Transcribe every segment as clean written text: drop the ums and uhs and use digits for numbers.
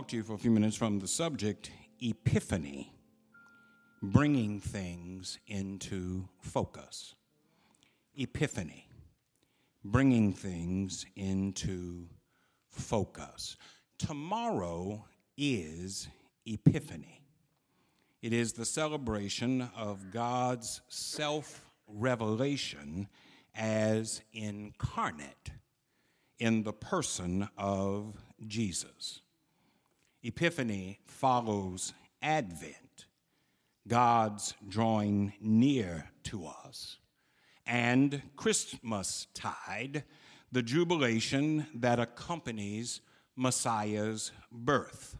talk to you for a few minutes from the subject, Epiphany, bringing things into focus. Epiphany, bringing things into focus. Tomorrow is Epiphany. It is the celebration of God's self-revelation as incarnate in the person of Jesus. Epiphany follows Advent, God's drawing near to us, and Christmastide, the jubilation that accompanies Messiah's birth.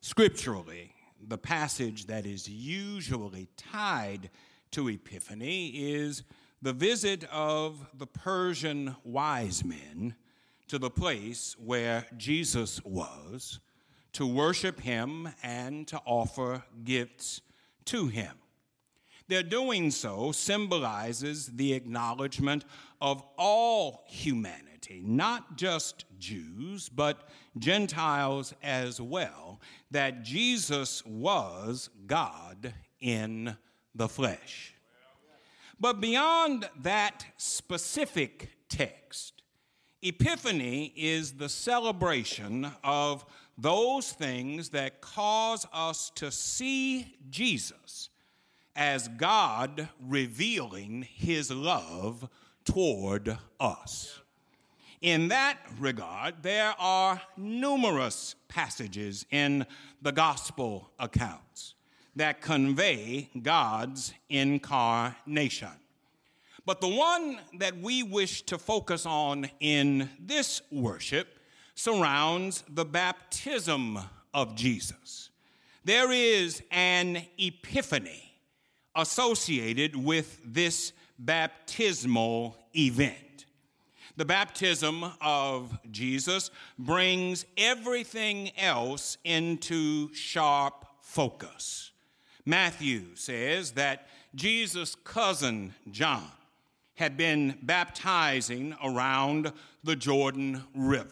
Scripturally, the passage that is usually tied to Epiphany is the visit of the Persian wise men to the place where Jesus was to worship him and to offer gifts to him. Their doing so symbolizes the acknowledgement of all humanity, not just Jews, but Gentiles as well, that Jesus was God in the flesh. But beyond that specific text, Epiphany is the celebration of those things that cause us to see Jesus as God revealing his love toward us. In that regard, there are numerous passages in the gospel accounts that convey God's incarnation. But the one that we wish to focus on in this worship surrounds the baptism of Jesus. There is an epiphany associated with this baptismal event. The baptism of Jesus brings everything else into sharp focus. Matthew says that Jesus' cousin John had been baptizing around the Jordan River,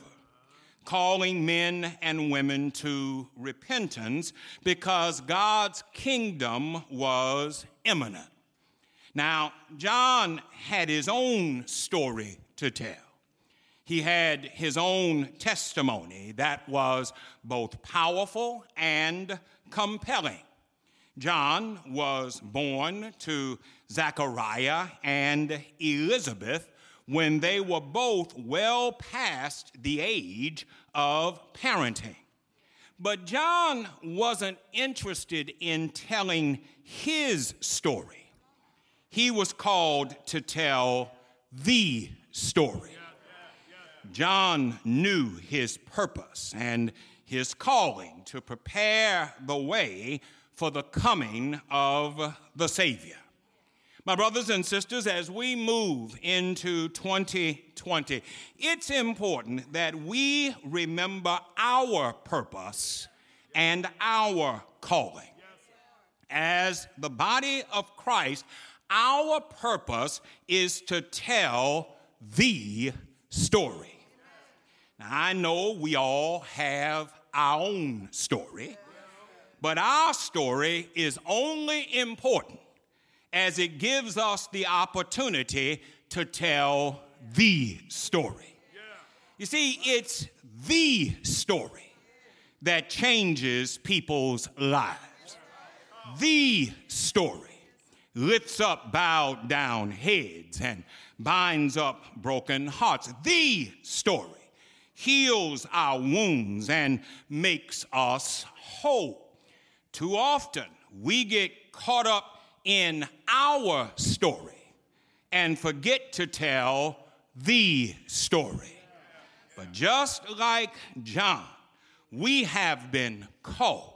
calling men and women to repentance because God's kingdom was imminent. Now, John had his own story to tell. He had his own testimony that was both powerful and compelling. John was born to Zechariah and Elizabeth when they were both well past the age of parenting. But John wasn't interested in telling his story. He was called to tell the story. John knew his purpose and his calling to prepare the way for the coming of the Savior. My brothers and sisters, as we move into 2020, it's important that we remember our purpose and our calling. As the body of Christ, our purpose is to tell the story. Now, I know we all have our own story, but our story is only important as it gives us the opportunity to tell the story. You see, it's the story that changes people's lives. The story lifts up bowed down heads and binds up broken hearts. The story heals our wounds and makes us whole. Too often, we get caught up in our story and forget to tell the story. But just like John, we have been called.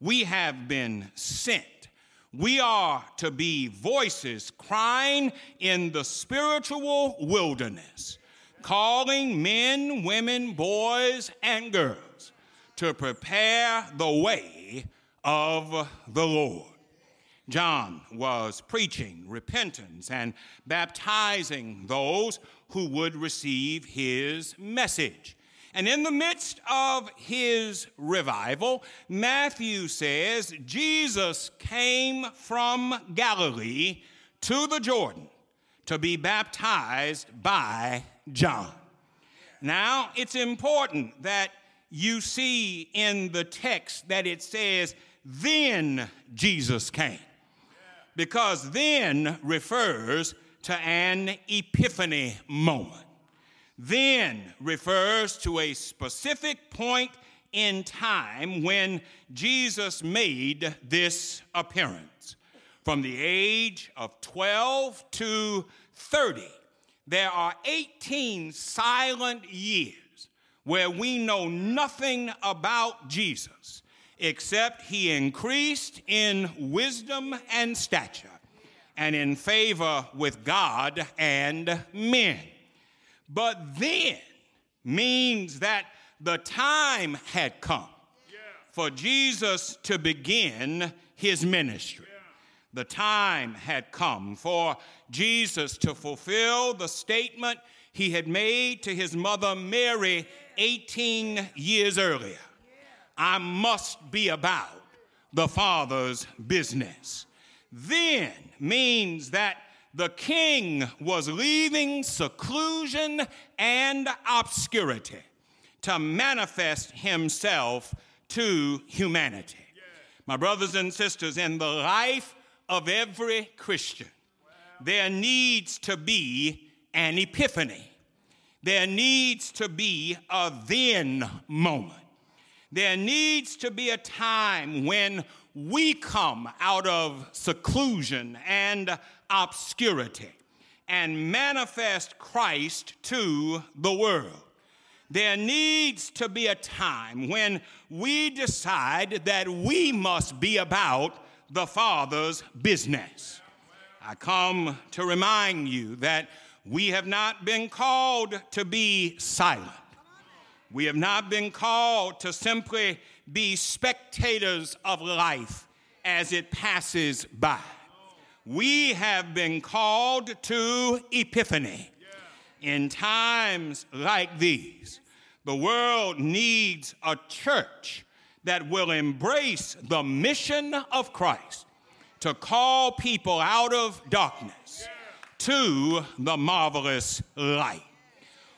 We have been sent. We are to be voices crying in the spiritual wilderness, calling men, women, boys, and girls to prepare the way of the Lord. John was preaching repentance and baptizing those who would receive his message. And in the midst of his revival, Matthew says, Jesus came from Galilee to the Jordan to be baptized by John. Now, it's important that you see in the text that it says, then Jesus came, because then refers to an epiphany moment. Then refers to a specific point in time when Jesus made this appearance. From the age of 12 to 30, there are 18 silent years where we know nothing about Jesus except he increased in wisdom and stature and in favor with God and men. But then means that the time had come for Jesus to begin his ministry. The time had come for Jesus to fulfill the statement he had made to his mother Mary 18 years earlier. I must be about the Father's business. Then means that the king was leaving seclusion and obscurity to manifest himself to humanity. My brothers and sisters, in the life of every Christian, there needs to be an epiphany. There needs to be a then moment. There needs to be a time when we come out of seclusion and obscurity and manifest Christ to the world. There needs to be a time when we decide that we must be about the Father's business. I come to remind you that we have not been called to be silent. We have not been called to simply be spectators of life as it passes by. We have been called to epiphany. In times like these, the world needs a church that will embrace the mission of Christ to call people out of darkness to the marvelous light.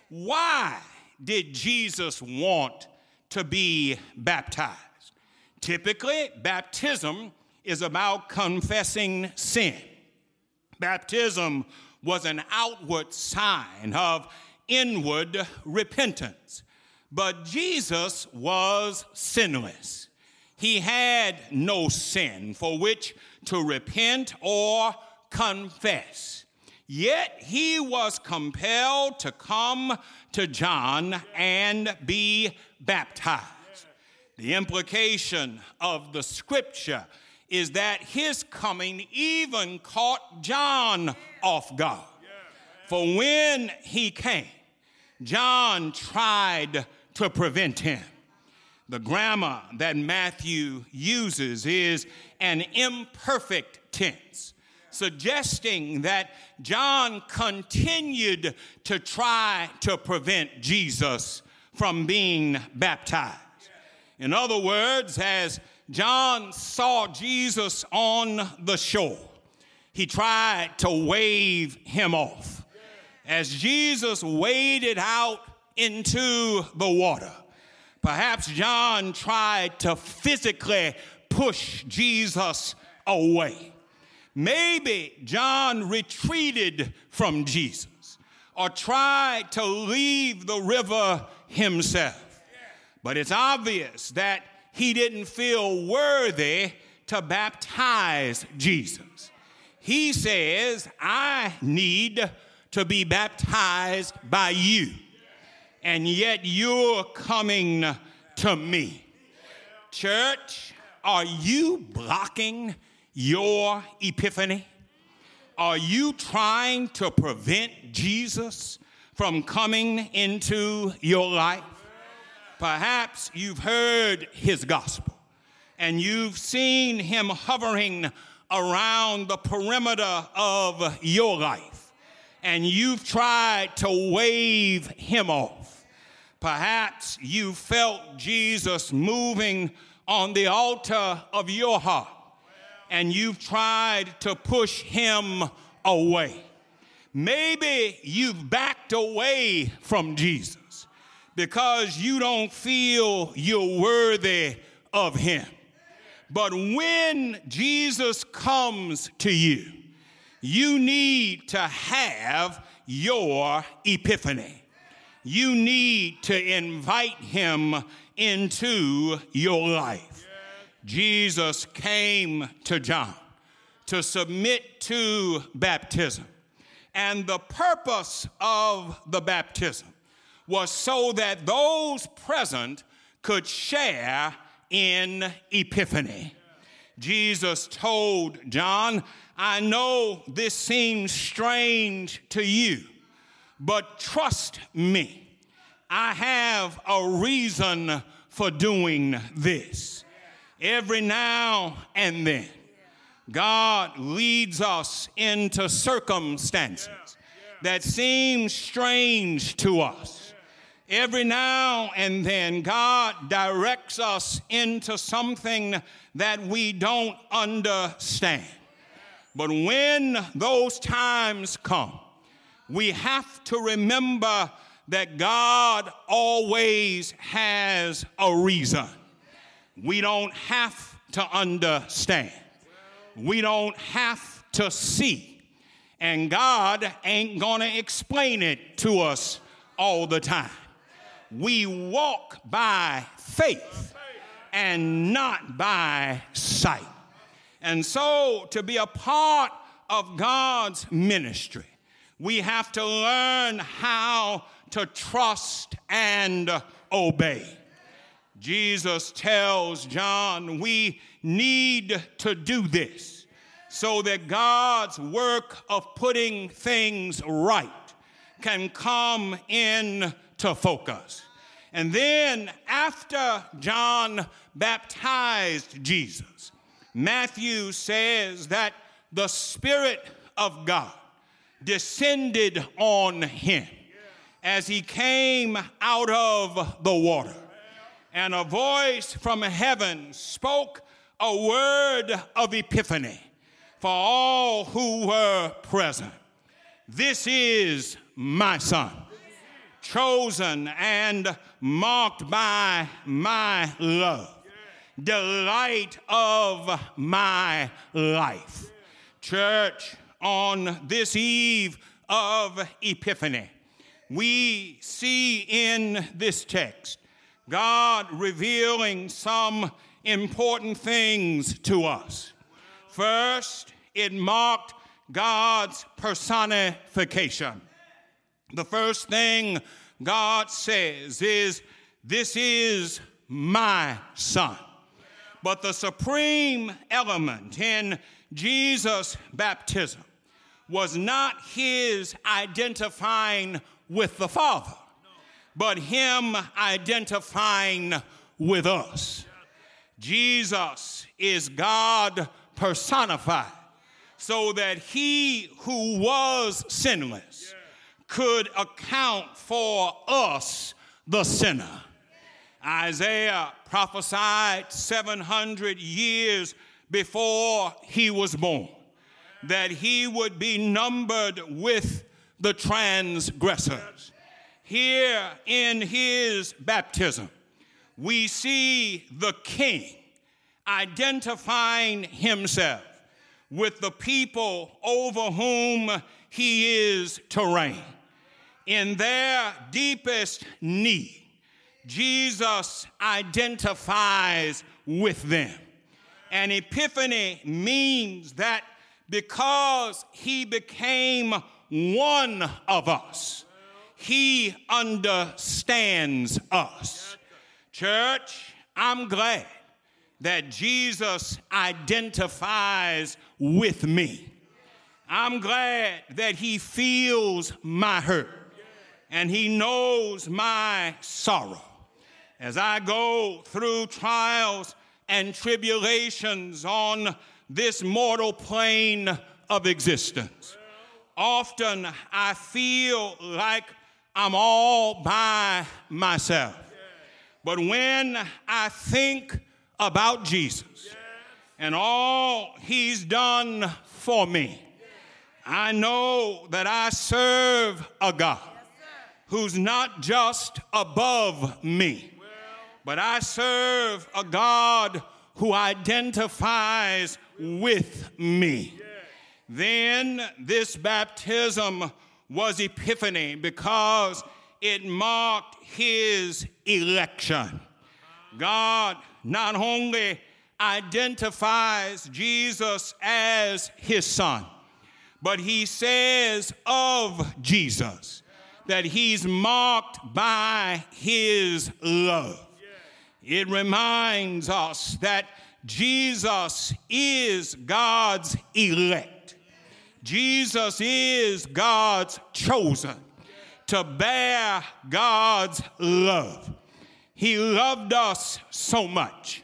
Why did Jesus want to be baptized? Typically, baptism is about confessing sin. Baptism was an outward sign of inward repentance. But Jesus was sinless. He had no sin for which to repent or confess. Yet he was compelled to come to John and be baptized. The implication of the scripture is that his coming even caught John off guard. For when he came, John tried to prevent him. The grammar that Matthew uses is an imperfect tense, suggesting that John continued to try to prevent Jesus from being baptized. In other words, as John saw Jesus on the shore, he tried to wave him off. As Jesus waded out into the water, perhaps John tried to physically push Jesus away. Maybe John retreated from Jesus or tried to leave the river himself. But it's obvious that he didn't feel worthy to baptize Jesus. He says, I need to be baptized by you, and yet you're coming to me. Church, are you blocking your epiphany? Are you trying to prevent Jesus from coming into your life? Perhaps you've heard his gospel and you've seen him hovering around the perimeter of your life, and you've tried to wave him off. Perhaps you felt Jesus moving on the altar of your heart, and you've tried to push him away. Maybe you've backed away from Jesus because you don't feel you're worthy of him. But when Jesus comes to you, you need to have your epiphany. You need to invite him into your life. Jesus came to John to submit to baptism. And the purpose of the baptism was so that those present could share in epiphany. Jesus told John, I know this seems strange to you, but trust me, I have a reason for doing this. Every now and then, God leads us into circumstances that seem strange to us. Every now and then, God directs us into something that we don't understand. But when those times come, we have to remember that God always has a reason. We don't have to understand. We don't have to see. And God ain't going to explain it to us all the time. We walk by faith and not by sight. And so to be a part of God's ministry, we have to learn how to trust and obey. Jesus tells John, we need to do this so that God's work of putting things right can come into focus. And then after John baptized Jesus, Matthew says that the Spirit of God descended on him as he came out of the water. And a voice from heaven spoke a word of epiphany for all who were present. This is my son, chosen and marked by my love, delight of my life. Church, on this eve of Epiphany, we see in this text God revealing some important things to us. First, it marked God's personification. The first thing God says is, this is my son. But the supreme element in Jesus' baptism was not his identifying with the Father, but him identifying with us. Jesus is God personified so that he who was sinless could account for us, the sinner. Isaiah prophesied 700 years before he was born that he would be numbered with the transgressors. Here in his baptism, we see the king identifying himself with the people over whom he is to reign. In their deepest need, Jesus identifies with them. And epiphany means that because he became one of us, he understands us. Church, I'm glad that Jesus identifies with me. I'm glad that he feels my hurt and he knows my sorrow. As I go through trials and tribulations on this mortal plane of existence, often I feel like I'm all by myself. But when I think about Jesus and all he's done for me, I know that I serve a God who's not just above me, but I serve a God who identifies with me. Then this baptism was Epiphany because it marked his election. God not only identifies Jesus as his son, but he says of Jesus that he's marked by his love. It reminds us that Jesus is God's elect. Jesus is God's chosen to bear God's love. He loved us so much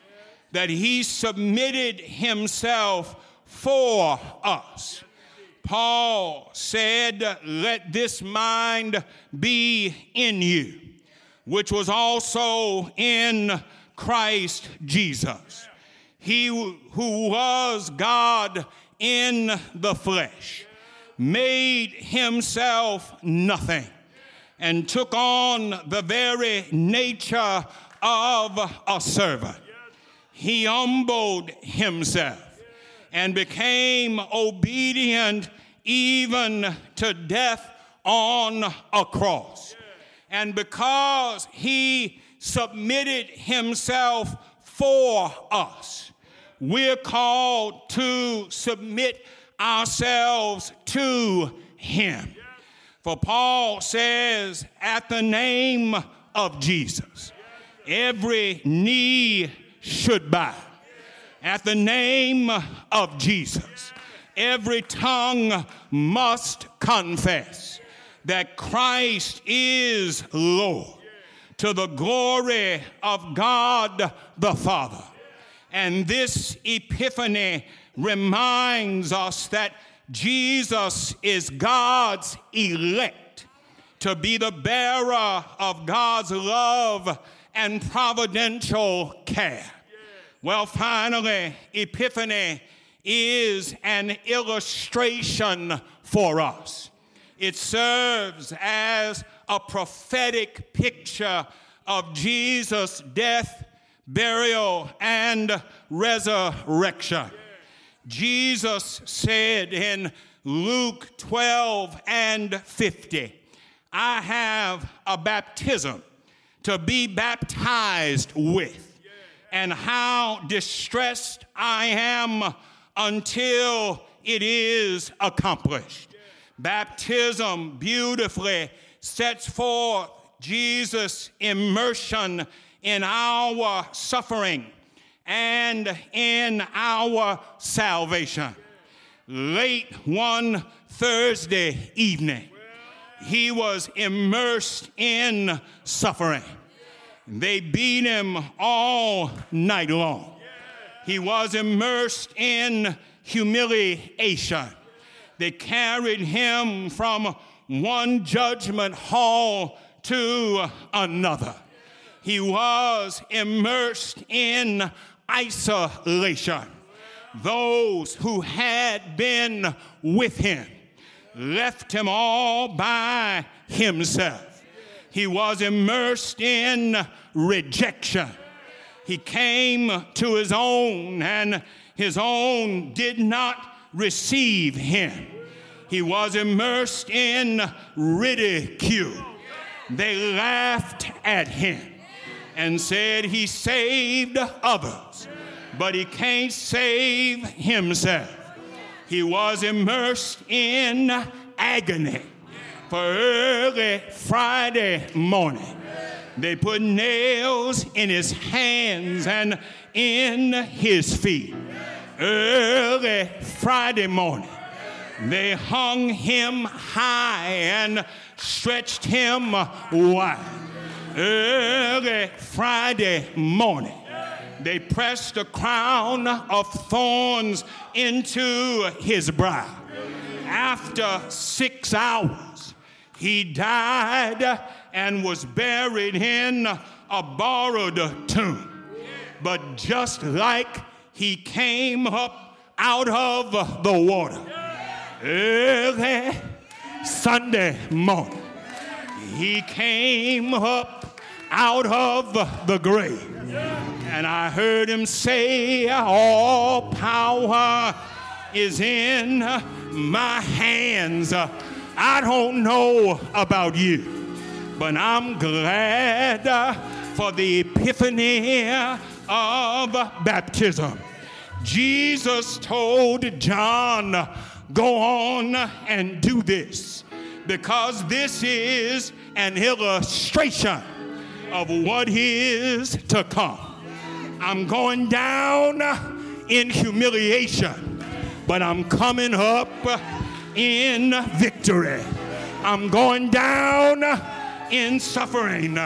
that he submitted himself for us. Paul said, "Let this mind be in you, which was also in Christ Jesus. He who was God in the flesh made himself nothing and took on the very nature of a servant. He humbled himself and became obedient even to death on a cross." And because he submitted himself for us, we're called to submit ourselves to him. For Paul says, at the name of Jesus, every knee should bow. At the name of Jesus, every tongue must confess that Christ is Lord, to the glory of God the Father. And this Epiphany reminds us that Jesus is God's elect to be the bearer of God's love and providential care. Well, finally, Epiphany is an illustration for us. It serves as a prophetic picture of Jesus' death, burial, and resurrection. Jesus said in Luke 12 and 50, "I have a baptism to be baptized with, and how distressed I am until it is accomplished." Baptism beautifully sets forth Jesus' immersion in our suffering and in our salvation. Late one Thursday evening, he was immersed in suffering. They beat him all night long. He was immersed in humiliation. They carried him from one judgment hall to another. He was immersed in isolation. Those who had been with him left him all by himself. He was immersed in rejection. He came to his own, and his own did not receive him. He was immersed in ridicule. They laughed at him and said he saved others, but he can't save himself. He was immersed in agony. For early Friday morning, they put nails in his hands and in his feet. Early Friday morning, they hung him high and stretched him wide. Early Friday morning, they pressed a crown of thorns into his brow. After 6 hours, He died and was buried in a borrowed tomb. But just like he came up out of the water early Sunday morning, he came up out of the grave. And I heard him say, all power is in my hands. I don't know about you, but I'm glad for the epiphany of baptism. Jesus told John, go on and do this, because this is an illustration of what is to come. I'm going down in humiliation, but I'm coming up in victory. I'm going down in suffering,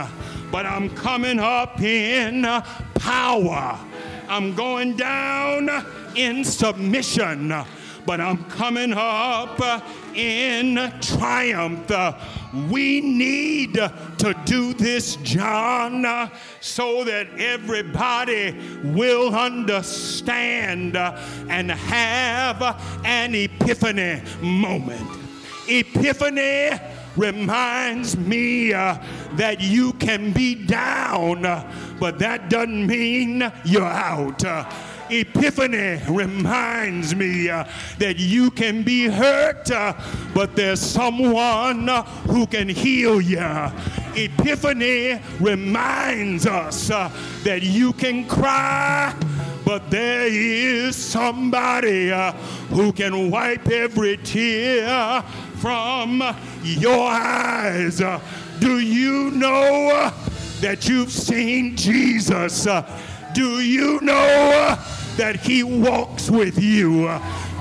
but I'm coming up in power. I'm going down in submission, but I'm coming up in triumph. We need to do this, John, so that everybody will understand and have an epiphany moment. Epiphany reminds me that you can be down, but that doesn't mean you're out. Epiphany reminds me that you can be hurt, but there's someone who can heal you. Epiphany reminds us that you can cry, but there is somebody who can wipe every tear from your eyes. Do you know that you've seen Jesus? Do you know that he walks with you?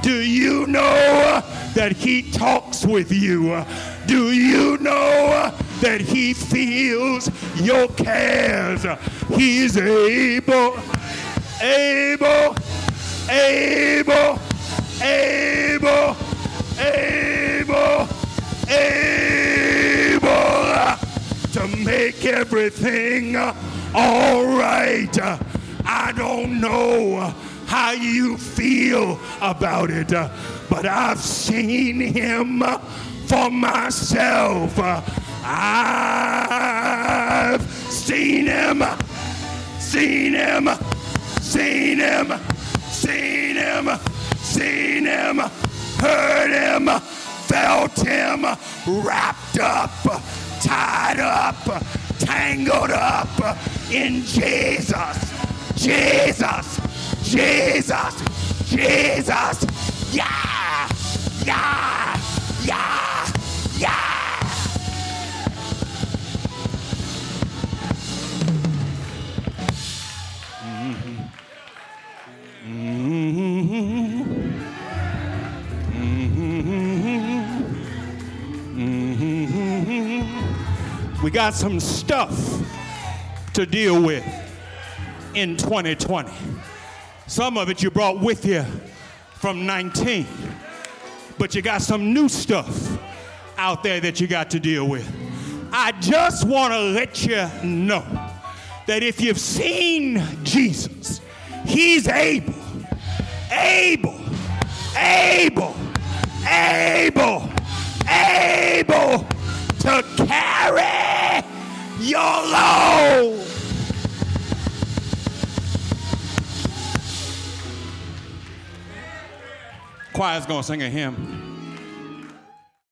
Do you know that he talks with you? Do you know that he feels your cares? He's able to make everything all right. I don't know how you feel about it, but I've seen him for myself. I've seen him, heard him, felt him, wrapped up, tied up, tangled up in Jesus. Yeah. We got some stuff to deal with in 2020. Some of it you brought with you from 19, but you got some new stuff out there that you got to deal with. I just want to let you know that if you've seen Jesus, he's able to carry your load. Choir's gonna sing a hymn.